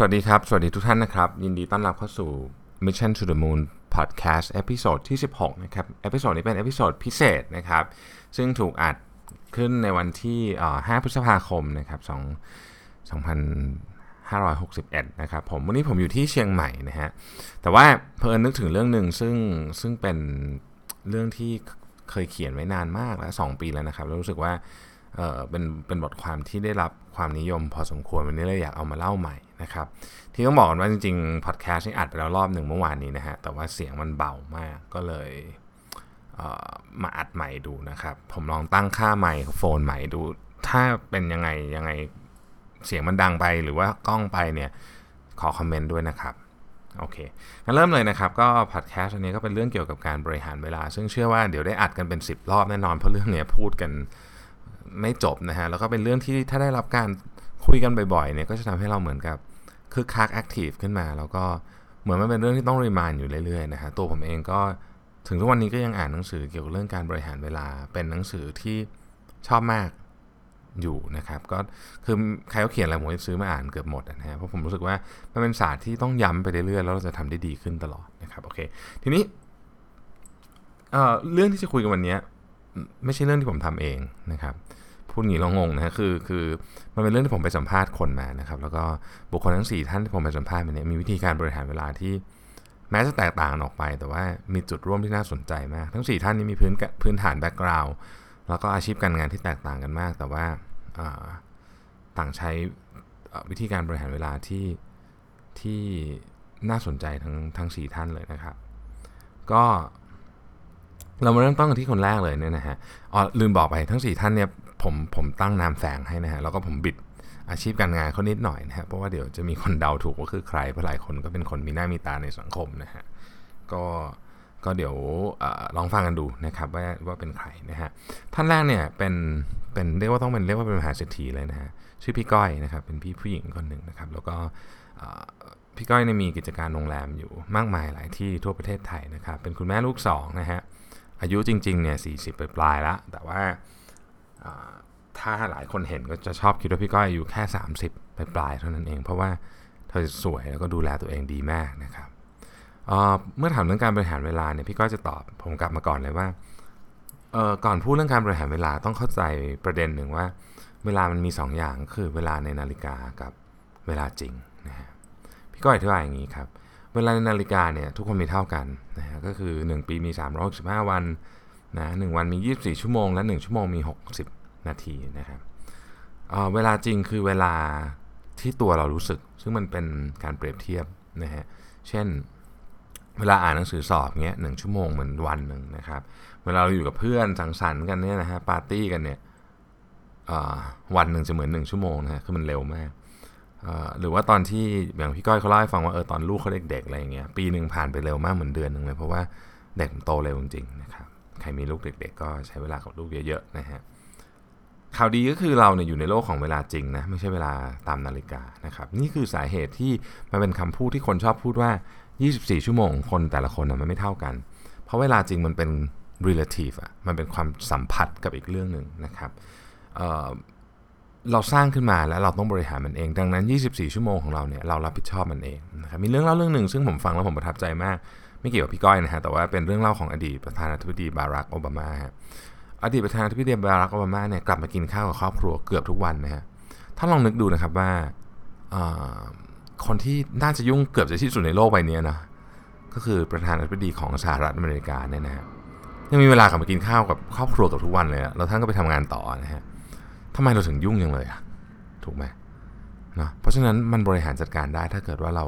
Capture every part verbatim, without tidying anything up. สวัสดีครับสวัสดีทุกท่านนะครับยินดีต้อนรับเข้าสู่ Mission to the Moon Podcast ตอนที่สิบหกนะครับตอนนี้เป็นตอนพิเศษนะครับซึ่งถูกอัดขึ้นในวันที่ห้าพฤษภาคมนะครับสองพันห้าร้อยหกสิบเอ็ดนะครับผมวันนี้ผมอยู่ที่เชียงใหม่นะฮะแต่ว่าเพิ่งนึกถึงเรื่องนึงซึ่งซึ่งเป็นเรื่องที่เคยเขียนไว้นานมากแล้วสองปีแล้วนะครับแล้วรู้สึกว่าเอ่อเป็นเป็นบทความที่ได้รับความนิยมพอสมควรวันนี้เลยอยากเอามาเล่าใหม่นะครับที่ต้องบอกกันว่าจริงๆพอดแคสต์นี่อัดไปแล้วรอบหนึ่งเมื่อวานนี้นะฮะแต่ว่าเสียงมันเบามากก็เลยเอ่อมาอัดใหม่ดูนะครับผมลองตั้งค่าไมโครโฟนใหม่ดูถ้าเป็นยังไงยังไงเสียงมันดังไปหรือว่ากล้องไปเนี่ยขอคอมเมนต์ด้วยนะครับโอเคงั้นเริ่มเลยนะครับก็พอดแคสต์อันนี้ก็เป็นเรื่องเกี่ยวกับการบริหารเวลาซึ่งเชื่อว่าเดี๋ยวได้อัดกันเป็นสิบรอบแน่นอนเพราะเรื่องเนี้ยพูดกันไม่จบนะฮะแล้วก็เป็นเรื่องที่ถ้าได้รับการคุยกันบ่อยๆเนี่ยก็จะทำให้เราเหมือนกับคึกคักแอคทีฟขึ้นมาแล้วก็เหมือนมันเป็นเรื่องที่ต้องรีมายด์อยู่เรื่อยๆนะฮะตัวผมเองก็ถึงทุกวันนี้ก็ยังอ่านหนังสือเกี่ยวกับเรื่องการบริหารเวลาเป็นหนังสือที่ชอบมากอยู่นะครับก็คือใครเขาเขียนอะไรผมซื้อมาอ่านเกือบหมดนะฮะเพราะผมรู้สึกว่ามันเป็นศาสตร์ที่ต้องย้ำไปเรื่อยๆแล้วเราจะทำได้ดีขึ้นตลอดนะครับโอเคทีนี้เอ่อเรื่องที่จะคุยกันวันนี้ไม่ใช่เรื่องที่ผมทำเองนะครับพูดอย่างนี้เรางงนะฮะคือคือมันเป็นเรื่องที่ผมไปสัมภาษณ์คนมานะครับแล้วก็บุคคลทั้งสี่ท่านที่ผมไปสัมภาษณ์มาเนี่ยมีวิธีการบริหารเวลาที่แม้จะแตกต่างออกไปแต่ว่ามีจุดร่วมที่น่าสนใจมากทั้งสี่ท่านนี้มีพื้นพื้นฐานแบ็คกราวด์แล้วก็อาชีพการงานที่แตกต่างกันมากแต่ว่าต่างใช้วิธีการบริหารเวลาที่ที่น่าสนใจทั้งทั้งสี่ท่านเลยนะครับก็เรามาเริ่มต้นกันที่คนแรกเลยเนี่ยนะฮะอ๋อลืมบอกไปทั้งสี่ท่านเนี่ยผมผมตั้งนามแฝงให้นะฮะแล้วก็ผมบิดอาชีพการงานเขานิดหน่อยนะฮะเพราะว่าเดี๋ยวจะมีคนเดาถูกว่าคือใครเพราะหลายคนก็เป็นคนมีหน้ามีตาในสังคมนะฮะก็ก็เดี๋ยวเอ่อลองฟังกันดูนะครับว่าว่าเป็นใครนะฮะท่านแรกเนี่ยเป็นเป็นเรียกว่าต้องเป็นเรียกว่าเป็นมหาเศรษฐีเลยนะฮะชื่อพี่ก้อยนะครับเป็นพี่ผู้หญิงคนนึงนะครับแล้วก็เอ่อพี่ก้อยเนี่ยมีกิจการโรงแรมอยู่มากมายหลายที่ทั่วประเทศไทยนะครับเป็นคุณแม่ลูกสองนะฮะอายุจริงๆเนี่ยสี่สิบปลายๆแล้วแต่ว่าถ้าหลายคนเห็นก็จะชอบคิดว่าพี่ก้อยอายุแค่สามสิบปลายๆเท่านั้นเองเพราะว่าเธอสวยแล้วก็ดูแลตัวเองดีมากนะครับเอ่อเมื่อถามเรื่องการบริหารเวลาเนี่ยพี่ก้อยจะตอบผมกลับมาก่อนเลยว่าเอ่อก่อนพูดเรื่องการบริหารเวลาต้องเข้าใจประเด็นหนึ่งว่าเวลามันมีสองอย่างคือเวลาในนาฬิกากับเวลาจริงนะฮะพี่ก้อยอธิบายอย่างนี้ครับเวลาในนาฬิกาเนี่ยทุกคนมีเท่ากันนะฮะก็คือหนึ่งปีมีสามร้อยหกสิบห้าวันนะหนึ่งวันมียี่สิบสี่ชั่วโมงและหนึ่งชั่วโมงมีหกสิบนาทีนะครับเอ่อเวลาจริงคือเวลาที่ตัวเรารู้สึกซึ่งมันเป็นการเปรียบเทียบนะฮะเช่นเวลาอ่านหนังสือสอบเงี้ยหนึ่งชั่วโมงเหมือนวันนึงนะครับเวลาเราอยู่กับเพื่อนสังสรรค์กันเนี่ยนะฮะปาร์ตี้กันเนี่ยเอ่อวันนึงจะเหมือนหนึ่งชั่วโมงนะฮะคือมันเร็วมากหรือว่าตอนที่อย่างพี่ก้อยเขาเล่าให้ฟังว่าเออตอนลูกเขาเด็กๆอะไรอย่างเงี้ยปีหนึ่งผ่านไปเร็วมากเหมือนเดือนหนึ่งเลยเพราะว่าเด็กมันโตเร็วจริงๆนะครับใครมีลูกเด็กๆก็ใช้เวลากับลูกเยอะๆนะฮะข่าวดีก็คือเราเนี่ยอยู่ในโลกของเวลาจริงนะไม่ใช่เวลาตามนาฬิกานะครับนี่คือสาเหตุที่มันเป็นคำพูดที่คนชอบพูดว่ายี่สิบสี่ชั่วโมงคนแต่ละคนนะมันไม่เท่ากันเพราะเวลาจริงมันเป็น relative อ่ะมันเป็นความสัมพัทธ์กับอีกเรื่องนึงนะครับเอ่อเราสร้างขึ้นมาแล้วเราต้องบริหารมันเองดังนั้นยี่สิบสี่ชั่วโมงของเราเนี่ยเรารับผิดชอบมันเองนะครับมีเรื่องเล่าเรื่องหนึ่งซึ่งผมฟังแล้วผมประทับใจมากไม่เกี่ยวกับพี่ก้อยนะฮะแต่ว่าเป็นเรื่องเล่าของอดีตประธานาธิบดีบารักโอบามาฮะอดีตประธานาธิบดีบารักโอบามาเนี่ยกลับมากินข้าวกับครอบครัวเกือบทุกวันนะฮะถ้าลองนึกดูนะครับว่าคนที่น่าจะยุ่งเกือบจะที่สุดในโลกใบนี้นะก็คือประธานาธิบดีของสหรัฐอเมริกาเนี่ยนะฮะยังมีเวลากลับมากินข้าวกับครอบครัวกับทุกวันเลยแล้วท่านก็ไปทำงานต่อนะฮะทำไมเราถึงยุ่งยังเลยอ่ะถูกไหมนะเพราะฉะนั้นมันบริหารจัดการได้ถ้าเกิดว่าเรา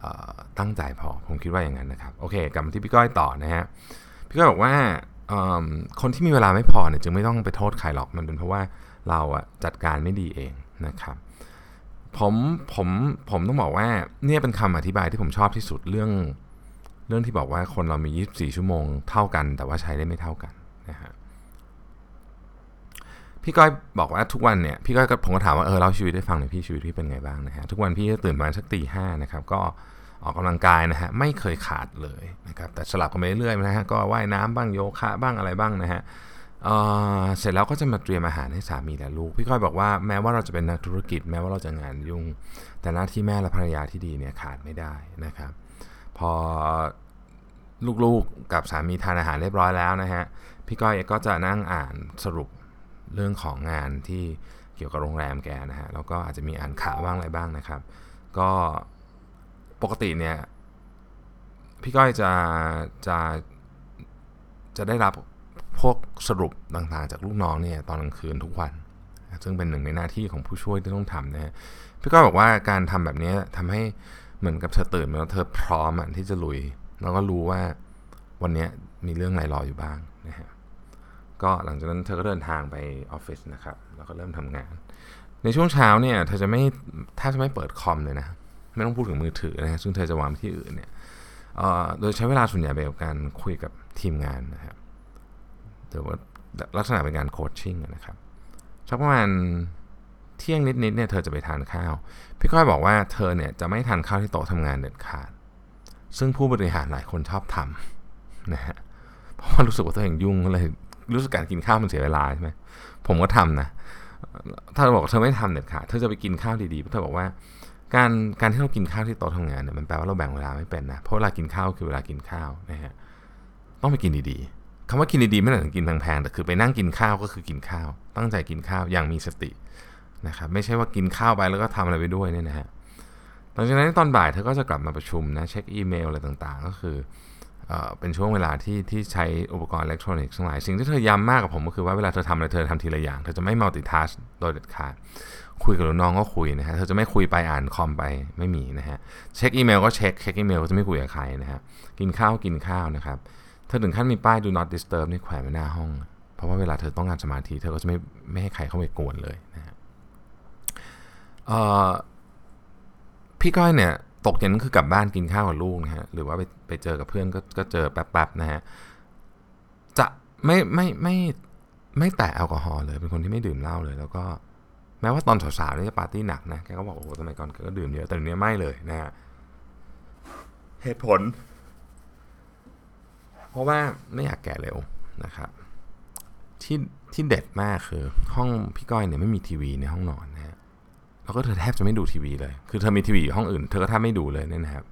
เอ่อตั้งใจพอผมคิดว่าอย่างนั้นนะครับโอเคกลับมาที่พี่ก้อยต่อนะฮะพี่ก้อยบอกว่าเอ่อคนที่มีเวลาไม่พอเนี่ยจึงไม่ต้องไปโทษใครหรอกมันเป็นเพราะว่าเราอ่ะจัดการไม่ดีเองนะครับผมผมผมต้องบอกว่าเนี่ยเป็นคำอธิบายที่ผมชอบที่สุดเรื่องเรื่องที่บอกว่าคนเรามียี่สิบสี่ชั่วโมงเท่ากันแต่ว่าใช้ได้ไม่เท่ากันนะฮะพี่ก้อยบอกว่าทุกวันเนี่ยพี่ก้อยก็ผมก็ถามว่าเออเล่าชีวิตได้ฟังหน่อยพี่ชีวิตพี่เป็นไงบ้างนะฮะทุกวันพี่จะตื่นมาสักตีห้านะครับก็ออกกำลังกายนะฮะไม่เคยขาดเลยนะครับแต่สลับกันไปเรื่อยๆนะฮะก็ว่ายน้ำบ้างโยคะบ้างอะไรบ้างนะฮะ เอ่อเสร็จแล้วก็จะมาเตรียมอาหารให้สามีและลูกพี่ก้อยบอกว่าแม้ว่าเราจะเป็นนักธุรกิจแม้ว่าเราจะงานยุ่งแต่หน้าที่แม่และภรรยาที่ดีเนี่ยขาดไม่ได้นะครับพอลูกๆกับสามีทานอาหารเรียบร้อยแล้วนะฮะพี่ก้อยก็จะนั่งอ่านสรุปเรื่องของงานที่เกี่ยวกับโรงแรมแกนะฮะแล้วก็อาจจะมีอ่านข่าวบ้างอะไรบ้างนะครับก็ปกติเนี่ยพี่ก้อยจะจะจะได้รับพวกสรุปต่างๆจากลูกน้องเนี่ยตอนกลางคืนทุกวันซึ่งเป็นหนึ่งในหน้าที่ของผู้ช่วยที่ต้องทำนะฮะพี่ก้อยบอกว่าการทำแบบนี้ทำให้เหมือนกับเธอตื่นมาแล้วเธอพร้อมที่จะลุยแล้วก็รู้ว่าวันนี้มีเรื่องอะไรรออยู่บ้างนะฮะก็หลังจากนั้นเธอก็เดินทางไปออฟฟิศนะครับแล้วก็เริ่มทำงานในช่วงเช้าเนี่ยเธอจะไม่ถ้าจะไม่เปิดคอมเลยนะไม่ต้องพูดถึงมือถือนะซึ่งเธอจะวางที่อื่นเนี่ยเอ่อโดยใช้เวลาส่วนใหญ่ไปกับการคุยกับทีมงานนะครับแต่ว่าลักษณะเป็นการโคชชิ่งนะครับสักประมาณเที่ยงนิดๆเนี่ยเธอจะไปทานข้าวพี่ก้อยบอกว่าเธอเนี่ยจะไม่ทานข้าวที่โต๊ะทำงานเด็ดขาดซึ่งผู้บริหารหลายคนชอบทำนะฮะเพราะว่ารู้สึกว่าตัวเองยุ่งเลยรู้สึกการกินข้าวมันเสียเวลาใช่ไหมผมก็ทำนะถ้าบอกเธอไม่ทำเด็ดขาดเธอจะไปกินข้าวดีๆเธอบอกว่าการการที่เรากินข้าวที่โต๊ะทำงานเนี่ยมันแปลว่าเราแบ่งเวลาไม่เป็นนะเพราะเวลากินข้าวคือเวลากินข้าวนะฮะต้องไปกินดีๆคำว่ากินดีๆไม่ได้ถึงกินแพงๆแต่คือไปนั่งกินข้าวก็คือกินข้าวตั้งใจกินข้าวอย่างมีสตินะครับไม่ใช่ว่ากินข้าวไปแล้วก็ทำอะไรไปด้วยเนี่ยนะฮะหลังจากนั้นตอนบ่ายเธอก็จะกลับมาประชุมนะเช็คอีเมลอะไรต่างๆก็คือเอ่อเป็นช่วงเวลาที่ที่ใช้อุปกรณ์อิเล็กทรอนิกส์ทั้งหลายสิ่งที่เธอย้ำมากกับผมก็คือว่าเวลาเธอทำอะไรเธอทำทีละอย่างเธอจะไม่มัลติทัสโดยเด็ดขาดคุยกับน้องก็คุยนะฮะเธอจะไม่คุยไปอ่านคอมไปไม่มีนะฮะเช็คอีเมลก็เช็คเช็คอีเมลก็จะไม่คุยกับใครนะฮะกินข้าวกินข้าวนะครับเธอถึงขั้นมีป้าย Do Not Disturb นี่แขวนไว้หน้าห้องเพราะว่าเวลาเธอต้องการสมาธิเธอก็จะไม่ไม่ให้ใครเข้าไปกวนเลยนะฮะเอ่อพี่ก้อยเนี่ยตกเย็นคือกลับบ้านกินข้าวกับลูกนะฮะหรือว่าไปไปเจอกับเพื่อนก็ก็เจอแป๊บๆนะฮะจะไม่ไม่ไม่ไม่แตะแอลกอฮอล์เลยเป็นคนที่ไม่ดื่มเหล้าเลยแล้วก็แม้ว่าตอนสาวๆนี่จะปาร์ตี้หนักนะแกก็บอกโอ้โหสมัยก่อนแกก็ดื่มเยอะแต่เดี๋ยวนี้ไม่เลยนะฮะเหตุผลเพราะว่าไม่อยากแก่เร็วนะครับที่ที่เด็ดมากคือห้องพี่ก้อยเนี่ยไม่มีทีวีในห้องนอนนะฮะแล้วก็เธอแทบจะไม่ดูทีวีเลยคือเธอมีทีวีอยู่ห้องอื่นเธอก็แทบไม่ดูเลยเนี่ยนะครับ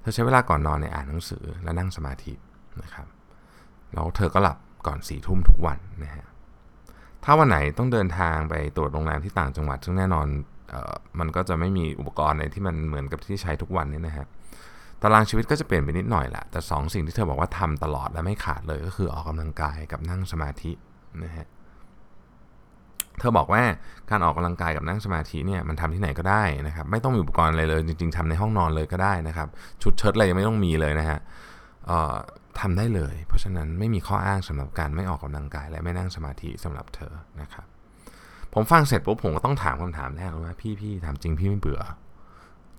เธอใช้เวลาก่อนนอนในอ่านหนังสือและนั่งสมาธินะครับแล้วเธอก็หลับก่อนสี่ทุ่มทุกวันนะฮะถ้าวันไหนต้องเดินทางไปตรวจโรงแรมที่ต่างจังหวัดซึ่งแน่นอนเอ่อมันก็จะไม่มีอุปกรณ์อะไรที่มันเหมือนกับที่ใช้ทุกวันนี่นะฮะตารางชีวิตก็จะเปลี่ยนไปนิดหน่อยแหละแต่สองสิ่งที่เธอบอกว่าทำตลอดและไม่ขาดเลยก็คือออกกำลังกายกับนั่งสมาธินะฮะเธอบอกว่าการออกกำลังกายกับนั่งสมาธิเนี่ยมันทำที่ไหนก็ได้นะครับไม่ต้องมีอุปกรณ์อะไรเลยจริงๆทำในห้องนอนเลยก็ได้นะครับชุดเชิ้ตอะไรยังไม่ต้องมีเลยนะฮะเอ่อทำได้เลยเพราะฉะนั้นไม่มีข้ออ้างสำหรับการไม่ออกกำลังกายและไม่นั่งสมาธิสำหรับเธอนะครับผมฟังเสร็จปุ๊บผมก็ต้องถามคำถามแรกเลยว่าพี่ๆถามจริงพี่ไม่เบื่อ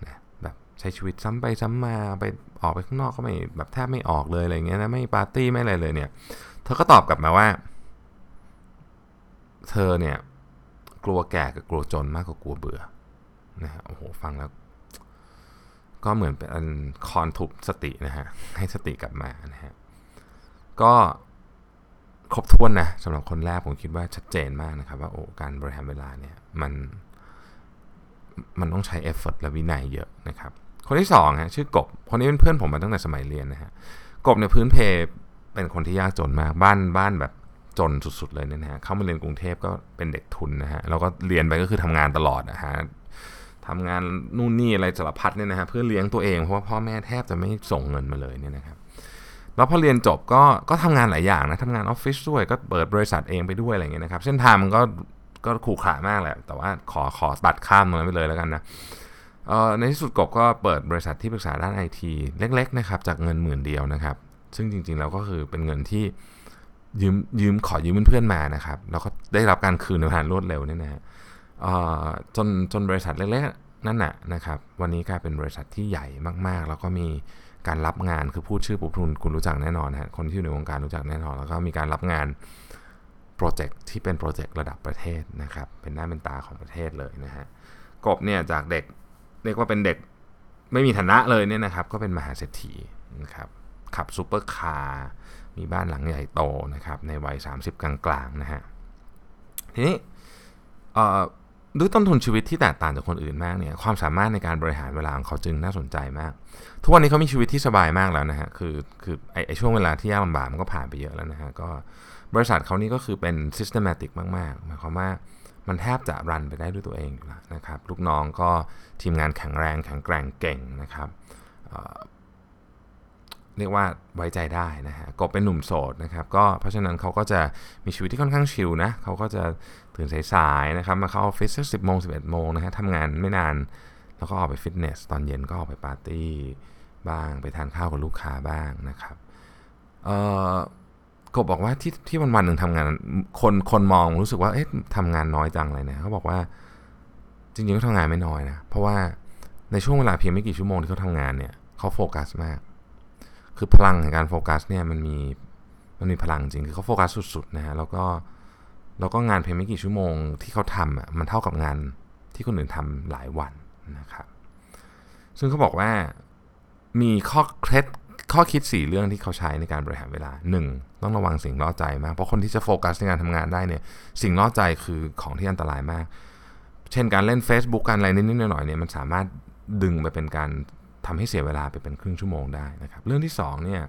นะแบบใช้ชีวิตซ้ำไปซ้ำมาไปออกไปข้างนอกก็ไม่แบบแทบไม่ออกเลยอะไรเงี้ยนะไม่ปาร์ตี้ไม่อะไรเลยเนี่ยเธอก็ตอบกลับมาว่าเธอเนี่ยกลัวแก่กับกลัวจนมากกว่ากลัวเบื่อนะฮะโอ้โหฟังแล้วก็เหมือนเป็นอันคอนทุบสตินะฮะให้สติกลับมานะฮะก็ครบถ้วนนะสำหรับคนแรกผมคิดว่าชัดเจนมากนะครับว่าโอ้การบริหารเวลาเนี่ยมันมันต้องใช้เอฟเฟอร์ตและวินัยเยอะนะครับคนที่สองฮะชื่อกบคนนี้เป็นเพื่อนผมมาตั้งแต่สมัยเรียนนะฮะกบเนี่ยพื้นเพเป็นคนที่ยากจนมากบ้านบ้านแบบจนสุดๆเลยเนี่ยนะฮะเข้ามาเรียนกรุงเทพก็เป็นเด็กทุนนะฮะแล้วก็เรียนไปก็คือทำงานตลอดนะฮะทำงานนู่นนี่อะไรสารพัดเนี่ยนะฮะเพื่อเลี้ยงตัวเองเพราะว่าพ่อแม่แทบจะไม่ส่งเงินมาเลยเนี่ยนะครับแล้วพอเรียนจบก็ก็ทำงานหลายอย่างนะทำงานออฟฟิศด้วยก็เปิดบริษัทเองไปด้วยอะไรเงี้ยนะครับเส้นทางมันก็ก็ขู่ขามากแหละแต่ว่าขอขอตัดข้ามมันไปเลยแล้วกันนะเอ่อในที่สุดกบก็เปิดบริษัทที่ปรึกษาด้านไอทีเล็กๆนะครับจากเงินหมื่นเดียวนะครับซึ่งจริงๆแล้วก็คือเป็นเงินที่ยืมยืมขอยืมเพื่อนมานะครับแล้วก็ได้รับการคืนในเวลารวดเร็วเนี่ยนะฮะจนจนบริษัทเล็กๆนั่นน่ะนะครับวันนี้กลายเป็นบริษัทที่ใหญ่มากๆแล้วก็มีการรับงานคือพูดชื่อปุ๊บคุณรู้จักแน่นอนฮะคนที่อยู่ในวงการรู้จักแน่นอนแล้วก็มีการรับงานโปรเจกต์ที่เป็นโปรเจกต์ระดับประเทศนะครับเป็นหน้าเป็นตาของประเทศเลยนะฮะกบเนี่ยจากเด็กเรียกว่าเป็นเด็กไม่มีฐานะเลยเนี่ยนะครับก็เป็นมหาเศรษฐีนะครับ ขับซุปเปอร์คาร์มีบ้านหลังใหญ่โตนะครับในวัยสามสิบกลางๆนะฮะทีนี้เอ่อด้วยต้นทุนชีวิตที่แตกต่างจากคนอื่นมากเนี่ยความสามารถในการบริหารเวลาของเขาจึงน่าสนใจมากทุกวันนี้เขามีชีวิตที่สบายมากแล้วนะฮะคือคือไอ้ไอ้ช่วงเวลาที่ยากลำบากมันก็ผ่านไปเยอะแล้วนะฮะก็บริษัทเขานี่ก็คือเป็น systematic มากๆหมายความว่ามันแทบจะรันไปได้ด้วยตัวเองอยู่แล้วนะครับลูกน้องก็ทีมงานแข็งแรงแข็งแกร่งเก่งนะครับ เอ่อ เรียกว่าไว้ใจได้นะฮะก็เป็นหนุ่มโสดนะครับก็เพราะฉะนั้นเขาก็จะมีชีวิตที่ค่อนข้างชิลนะเขาก็จะตื่นสายๆนะครับมาเข้าออฟฟิศสักสิบโมงสิบเอ็ดโมงนะฮะทำงานไม่นานแล้วก็ออกไปฟิตเนสตอนเย็นก็ออกไปปาร์ตี้บ้างไปทานข้าวกับลูกค้าบ้างนะครับเอ่อกบบอกว่าที่ที่วันๆหนึ่งทำงานคนคนมองรู้สึกว่าเอ๊ะทำงานน้อยจังเลยนะเขาบอกว่าจริงๆก็ทำงานไม่น้อยนะเพราะว่าในช่วงเวลาเพียงไม่กี่ชั่วโมงที่เขาทำงานเนี่ยเขาโฟกัสมากคือพลังในการโฟกัสเนี่ยมันมีมันมีพลังจริงคือเขาโฟกัสสุดๆนะฮะแล้วก็แล้วก็งานเพียงไม่กี่ชั่วโมงที่เขาทำอ่ะมันเท่ากับงานที่คนอื่นทำหลายวันนะครับซึ่งเขาบอกว่ามีข้อเคล็ดข้อคิดสี่เรื่องที่เขาใช้ในการบริหารเวลาหนึ่งต้องระวังสิ่งล่อใจมากเพราะคนที่จะโฟกัสในการทำงานได้เนี่ยสิ่งล่อใจคือของที่อันตรายมากเช่นการเล่น Facebook การอะไรนิดๆหน่อยๆเนี่ยมันสามารถดึงไปเป็นการทำให้เสียเวลาไปเป็นครึ่งชั่วโมงได้นะครับเรื่องที่สองเนี่ย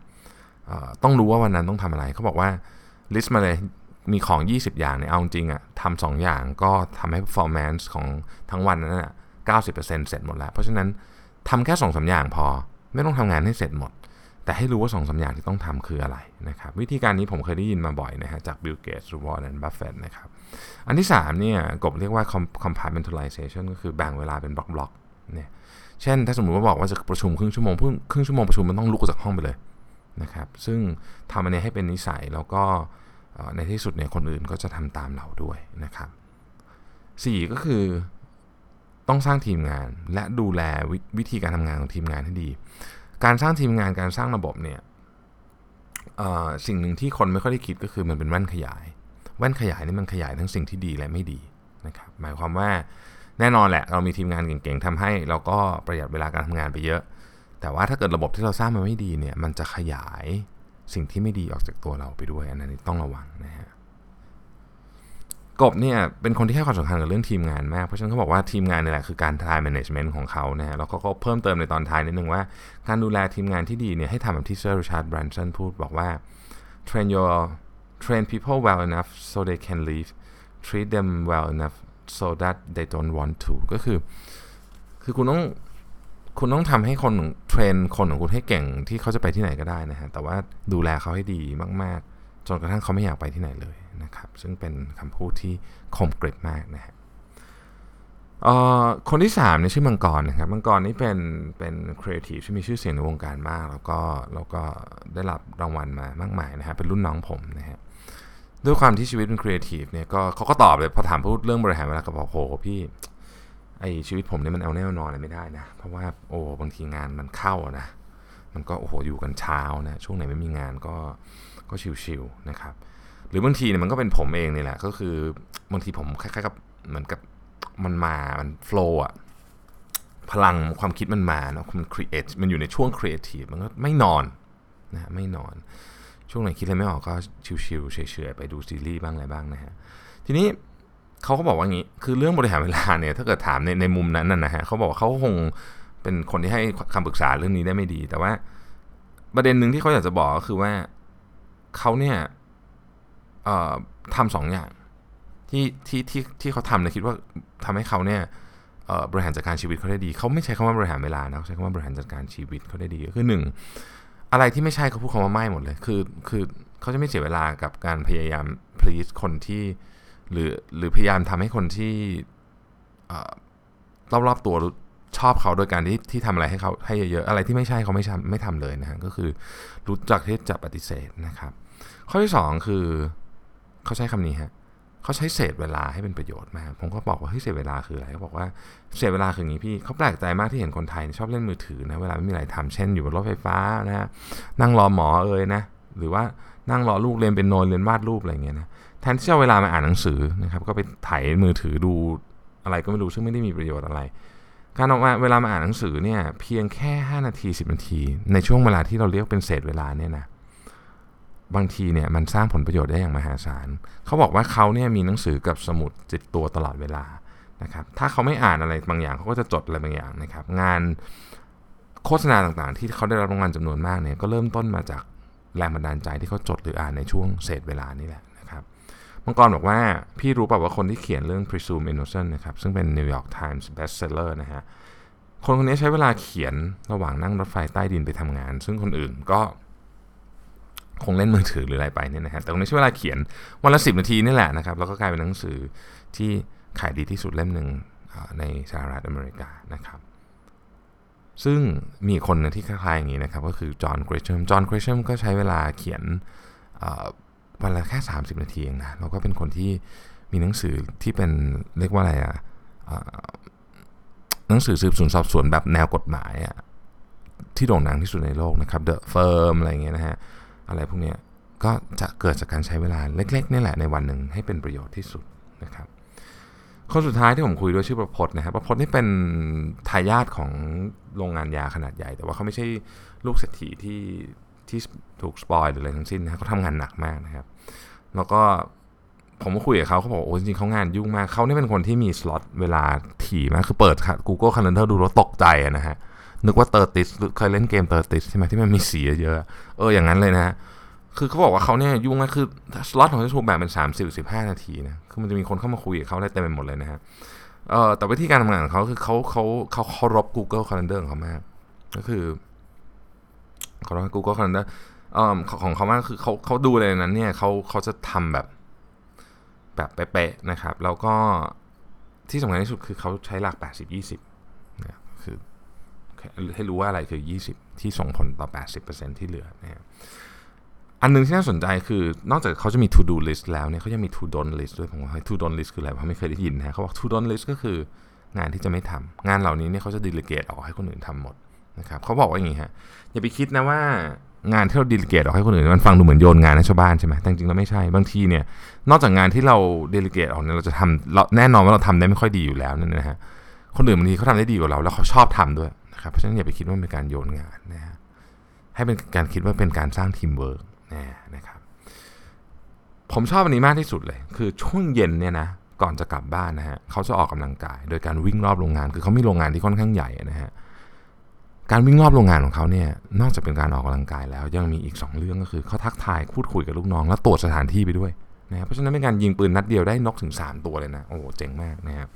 เอ่อต้องรู้ว่าวันนั้นต้องทำอะไรเขาบอกว่าลิสต์มาเลยมีของยี่สิบอย่างเนี่ยเอาจริงอ่ะทำสองอย่างก็ทำให้ performance ของทั้งวันนั้นน่ะ เก้าสิบเปอร์เซ็นต์ เสร็จหมดแล้วเพราะฉะนั้นทำแค่ สองสาม อย่างพอไม่ต้องทำงานให้เสร็จหมดแต่ให้รู้ว่า สองสาม อย่างที่ต้องทำคืออะไรนะครับวิธีการนี้ผมเคยได้ยินมาบ่อยนะฮะจากบิลเกตส์วอร์เรนบัฟเฟตต์นะครับอันที่สามเนี่ยกบเรียกว่า compartmentalization ก็คือแบ่งเวลาเป็นบล็อกๆเนี่ยเช่นถ้าสมมุติว่าบอกว่าจะประชุมครึ่งชั่วโมงครึ่งชั่วโมงประชุมมันต้องลุกออกจากห้องไปเลยนะครับซึ่งทำอันนี้ให้เป็นนิสัยแล้วก็ในที่สุดเนี่ยคนอื่นก็จะทำตามเราด้วยนะครับสี่ก็คือต้องสร้างทีมงานและดูแล ว, วิธีการทำงานของทีมงานให้ดีการสร้างทีมงานการสร้างระบบเนี่ยสิ่งหนึ่งที่คนไม่ค่อยได้คิดก็คือมันเป็นแว่นขยายแว่นขยายนี่มันขยายทั้งสิ่งที่ดีและไม่ดีนะครับหมายความว่าแน่นอนแหละเรามีทีมงานเก่งๆทำให้เราก็ประหยัดเวลาการทำงานไปเยอะแต่ว่าถ้าเกิดระบบที่เราสร้างมันไม่ดีเนี่ยมันจะขยายสิ่งที่ไม่ดีออกจากตัวเราไปด้วยอันนั้นต้องระวังนะฮะกบเนี่ยเป็นคนที่ให้ความสำคัญกับเรื่องทีมงานมากเพราะฉะนั้นเขาบอกว่าทีมงานนี่แหละคือการ time management ของเขานะฮะแล้วเขาก็เพิ่มเติมในตอนท้ายนิดนึงว่าการดูแลทีมงานที่ดีเนี่ยให้ทำแบบที่เซอร์ริชาร์ดแบรนสันพูดบอกว่า train your train people well enough so they can leave treat them well enough so that they don't want to ก็คือคือคุณต้องคุณต้องทำให้คนเทรนคนของคุณให้เก่งที่เขาจะไปที่ไหนก็ได้นะฮะแต่ว่าดูแลเขาให้ดีมากๆจนกระทั่งเขาไม่อยากไปที่ไหนเลยนะครับซึ่งเป็นคำพูดที่คมกริบมากนะฮะเอ่อคนที่สามเนี่ยชื่อมังกรนะครับมังกรนี่เป็นเป็นครีเอทีฟที่มีชื่อเสียงในวงการมากแล้วก็แล้วก็ได้รับรางวัลมามากมายนะฮะเป็นรุ่นน้องผมนะฮะด้วยความที่ชีวิตเป็นครีเอทีฟเนี่ยก็เขาก็ตอบเลยพอถามพูดเรื่องบริหารเวลาก็บอกโหพี่ไอ้ชีวิตผมเนี่ยมันเอาแน่นอนอะไรไม่ได้นะเพราะว่าโอ้บางทีงานมันเข้านะมันก็โอ้โหอยู่กันเช้านะช่วงไหนไม่มีงานก็ก็ชิวๆนะครับหรือบางทีเนี่ยมันก็เป็นผมเองนี่แหละก็คือบางทีผมคล้ายๆกับเหมือนกับมันมามันโฟลว์อะพลังความคิดมันมาเนาะมันครีเอทมันอยู่ในช่วงครีเอทีฟมันก็ไม่นอนนะไม่นอนช่วงไหนคิดอะไรไม่ออกก็ชิวๆเฉยๆไปดูซีรีส์บ้างอะไรบ้างนะฮะทีนี้เขาก็บอกว่างี้คือเรื่องบริหารเวลาเนี่ยถ้าเกิดถามในในมุมนั้นน่ะนะฮะเขาบอกว่าเขาคงเป็นคนที่ให้คำปรึกษาเรื่องนี้ได้ไม่ดีแต่ว่าประเด็นหนึ่งที่เขาอยากจะบอกก็คือว่าเขาเนี่ยเอ่อทำสองอย่างที่ที่ที่ที่เขาทำเนี่ยคิดว่าทำให้เขาเนี่ยเอ่อบริหารจัดการชีวิตเขาได้ดีเขาไม่ใช้คำว่าบริหารเวลานะเขาใช้คำว่าบริหารจัดการชีวิตเขาได้ดีคือหนึ่งอะไรที่ไม่ใช่เขาพูดคำว่าไม่หมดเลยคือคือเขาจะไม่เสียเวลากับการพยายาม please คนที่หรือหรือพยายามทำให้คนที่รอบๆตัวชอบเขาโดยการที่ที่ทำอะไรให้เขาให้เยอะๆอะไรที่ไม่ใช่เขาไม่ทำไม่ทำเลยนะฮะก็คือรู้จักที่จะปฏิเสธนะครับข้อที่สองคือเขาใช้คำนี้ฮะเขาใช้เศษเวลาให้เป็นประโยชน์มากผมก็บอกว่าเฮ้ยเศษเวลาคืออะไรเขาบอกว่าเศษเวลาคืออย่างนี้พี่เขาแปลกใจมากที่เห็นคนไทยชอบเล่นมือถือนะเวลาไม่มีอะไรทำเช่นอยู่บนรถไฟฟ้านะฮะนั่งรอหมอเอ่ยนะหรือว่านั่งรอลูกเรียนเป็นโนเรียนวาดรูปอะไรอย่างเงี้ยนะแทนที่จะเวลามาอ่านหนังสือนะครับก็ไปไถมือถือดูอะไรก็ไม่รู้ซึ่งไม่ได้มีประโยชน์อะไร การออกมาเวลามาอ่านหนังสือเนี่ยเพียงแค่ห้านาทีสิบนาทีในช่วงเวลาที่เราเรียกเป็นเศษเวลาเนี่ยนะบางทีเนี่ยมันสร้างผลประโยชน์ได้อย่างมหาศาลเขาบอกว่าเขาเนี่ยมีหนังสือกับสมุดติดตัวตลอดเวลานะครับถ้าเขาไม่อ่านอะไรบางอย่างเขาก็จะจดอะไรบางอย่างนะครับงานโฆษณาต่างๆที่เขาได้รับรางวัลจำนวนมากเนี่ยก็เริ่มต้นมาจากแรงบันดาลใจที่เขาจดหรืออ่านในช่วงเศษเวลานี่แหละนะครับมังกรบอกว่าพี่รู้ป่ะว่าคนที่เขียนเรื่อง presume innocent นะครับซึ่งเป็น New York Times bestseller นะฮะคนคนนี้ใช้เวลาเขียนระหว่างนั่งรถไฟใต้ดินไปทำงานซึ่งคนอื่นก็คงเล่นมือถือหรืออะไรไปเนี่ยนะฮะแต่คนนี้ใช้เวลาเขียนวันละสิบนาทีนี่แหละนะครับแล้วก็กลายเป็นหนังสือที่ขายดีที่สุดเล่มนึงในสหรัฐอเมริกานะครับซึ่งมีคนนะที่คล้ายๆอย่างนี้นะครับก็คือจอห์นเกรชัมจอห์นเกรชัมก็ใช้เวลาเขียนวันละแค่สามสิบนาทีเองนะแล้วก็เป็นคนที่มีหนังสือที่เป็นเรียกว่าอะไรอ่ะหนังสือสืบสวนสอบสวนแบบแนวกฎหมายอ่ะที่โด่งดังที่สุดในโลกนะครับ The Firm อะไรอย่างเงี้ยนะฮะอะไรพวกนี้ก็จะเกิดจากการใช้เวลาเล็กๆนี่แหละในวันหนึ่งให้เป็นประโยชน์ที่สุดนะครับคนสุดท้ายที่ผมคุยด้วยชื่อประพจน์นะครับประพจน์นี่เป็นทายาทของโรงงานยาขนาดใหญ่แต่ว่าเขาไม่ใช่ลูกเศรษฐีที่ที่ถูกสปอยหรืออะไรทั้งสิ้นนะเขาทำงานหนักมากนะครับแล้วก็ผมก็คุยกับเขาเขาบอกโอ้จริงๆเขางานยุ่งมากเขาเนี่ยเป็นคนที่มีสล็อตเวลาถี่มากคือเปิด Google Calendar ดูแล้วตกใจนะฮะนึกว่าเตอร์ติสเคยเล่นเกมเตอร์ติสใช่ไหมที่มันมีสีเยอะเอออย่างนั้นเลยนะคือเขาบอกว่าเขาเนี่ยยุ่งมากคือสล็อตของเขาถูกแบ่งเป็นสามสิบถึงสิบห้านาทีนะคือมันจะมีคนเข้ามาคุยกับเขาได้เต็มไปหมดเลยนะฮะเอ่อแต่วิธีการทำงานของเขาคือเขาเขาเขาเคารพ Google Calendar ของเขามากก็คือเขาเรียก Google Calendar เอ่อของเขามากคือเขาเขาดูอะไรนั้นเนี่ยเขาเขาจะทำแบบแบบเป๊ะๆนะครับแล้วก็ที่สำคัญที่สุดคือเขาใช้หลักแปดสิบ ยี่สิบนะคือให้รู้ว่าอะไรคือยี่สิบที่ส่งผลต่อ แปดสิบเปอร์เซ็นต์ ที่เหลือนะฮะอันนึงที่น่าสนใจคือนอกจากเขาจะมี to do list แล้วเนี่ยเขายังมี to don't list ด้วยผมว่า to don't list คืออะไรผมไม่เคยได้ยินนะเขาบอก to don't list ก็คืองานที่จะไม่ทำงานเหล่านี้เนี่ยเขาจะ delegate ออกให้คนอื่นทำหมดนะครับเขาบอกว่าอย่างงี้ฮะอย่าไปคิดนะว่างานที่เรา delegate ออกให้คนอื่นมันฟังดูเหมือนโยนงานให้ชาวบ้านใช่ไหมแต่จริงๆแล้วไม่ใช่บางทีเนี่ยนอกจากงานที่เรา delegate ออกเนี่ยเราจะทำเราแน่นอนว่าเราทำได้ไม่ค่อยดีอยู่แล้วนั่นนะฮะคนอื่นบางทีเขาทำได้ดีกว่าเราแล้วเขาชอบทำด้วยนะครับเพราะฉะนั้นอย่าไปคิดว่าเป็นการโยนงานนะฮะให้เป็นการคิดว่าเป็นการสร้างทีมเวิร์คนะครับผมชอบอันนี้มากที่สุดเลยคือช่วงเย็นเนี่ยนะก่อนจะกลับบ้านนะฮะเขาจะออกกำลังกายโดยการวิ่งรอบโรงงานคือเขามีโรงงานที่ค่อนข้างใหญ่นะฮะการวิ่งรอบโรงงานของเขาเนี่ยนอกจากเป็นการออกกำลังกายแล้วยังมีอีกสองเรื่องก็คือเขาทักทายพูดคุยกับลูกน้องและตรวจสถานที่ไปด้วยนะเพราะฉะนั้นเป็นการยิงปืนนัดเดียวได้นกถึงสามตัวเลยนะโอ้โหเจ๋งมากนะครับ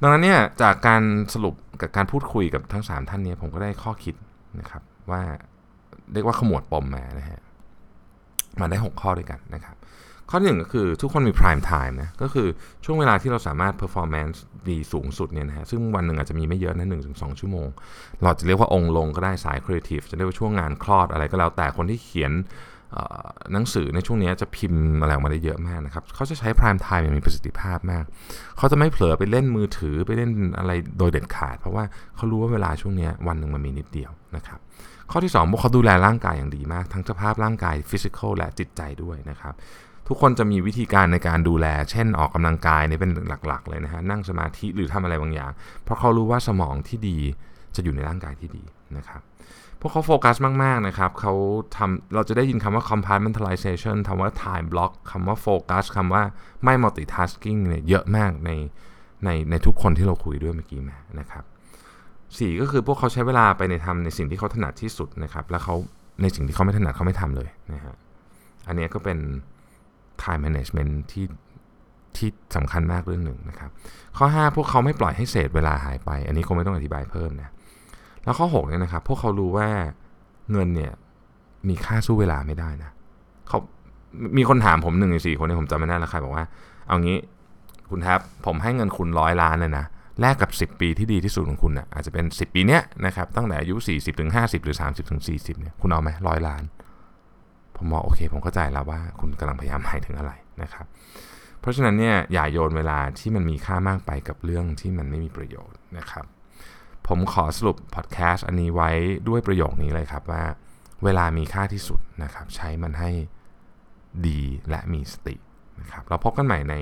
ดังนั้นเนี่ยจากการสรุปกับการพูดคุยกับทั้งสามท่านเนี่ยผมก็ได้ข้อคิดนะครับว่าเรียกว่าขมวดปมมานะฮะมาได้หกข้อด้วยกันนะครับข้อที่หนึ่งก็คือทุกคนมี prime time นะก็คือช่วงเวลาที่เราสามารถ performance ดีสูงสุดเนี่ยนะฮะซึ่งวันหนึ่งอาจจะมีไม่เยอะนะ หนึ่งถึงสอง ชั่วโมงเราจะเรียกว่าองค์ลงก็ได้สาย creative จะเรียกว่าช่วงงานคลอดอะไรก็แล้วแต่คนที่เขียนหนังสือในช่วงนี้จะพิมพ์อะไรออกมาได้เยอะมากนะครับเขาจะใช้ prime time อย่างมีประสิทธิภาพมากเขาจะไม่เผลอไปเล่นมือถือไปเล่นอะไรโดยเด็ดขาดเพราะว่าเขารู้ว่าเวลาช่วงนี้วันนึงมันมีนิดเดียวนะครับข้อที่สองพวกเขาดูแลร่างกายอย่างดีมากทั้งสภาพร่างกายฟิสิกอลและจิตใจด้วยนะครับทุกคนจะมีวิธีการในการดูแลเช่นออกกำลังกายนี่เป็นหลักๆเลยนะฮะนั่งสมาธิหรือทำอะไรบางอย่างเพราะเขารู้ว่าสมองที่ดีจะอยู่ในร่างกายที่ดีนะครับพวกเขาโฟกัสมากๆนะครับเขาทำเราจะได้ยินคำว่า compartmentalization คำว่า time block คำว่า focus คำว่าไม่ multitasking เนี่ยเยอะมากในในในทุกคนที่เราคุยด้วยเมื่อกี้มานะครับสี่ก็คือพวกเขาใช้เวลาไปในทำในสิ่งที่เขาถนัดที่สุดนะครับแล้วเขาในสิ่งที่เขาไม่ถนัดเขาไม่ทำเลยนะฮะอันนี้ก็เป็น time management ที่ที่สำคัญมากเรื่องหนึ่งนะครับข้อห้าพวกเขาไม่ปล่อยให้เศษเวลาหายไปอันนี้คงไม่ต้องอธิบายเพิ่มนะแล้วข้อหกเนี่ยนะครับพวกเขารู้ว่าเงินเนี่ยมีค่าสู้เวลาไม่ได้นะเขามีคนถามผมหนึ่งในสี่คนเนี่ยผมจำไม่ได้แล้วใครบอกว่าเอางี้คุณครับผมให้เงินคุณร้อยล้านเลยนะแลกกับสิบปีที่ดีที่สุดของคุณนะอาจจะเป็นสิบปีเนี้ยนะครับตั้งแต่อายุสี่สิบถึงห้าสิบหรือสามสิบถึงสี่สิบเนี่ยคุณเอาไหมร้อยล้านผมบอกโอเคผมเข้าใจแล้วว่าคุณกำลังพยายามหมายถึงอะไรนะครับเพราะฉะนั้นเนี่ยอย่าโยนเวลาที่มันมีค่ามากไปกับเรื่องที่มันไม่มีประโยชน์นะครับผมขอสรุปพอดแคสต์อันนี้ไว้ด้วยประโยคนี้เลยครับว่าเวลามีค่าที่สุดนะครับใช้มันให้ดีและมีสตินะครับเราพบกันใหม่ใน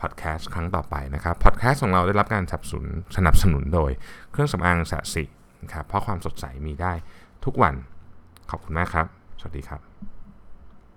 พอดแคสต์ครั้งต่อไปนะครับพอดแคสต์ของเราได้รับการสนับสนุนสนับสนุนโดยเครื่องสำอางสะสิครับเพราะความสดใสมีได้ทุกวันขอบคุณมากครับสวัสดีครับ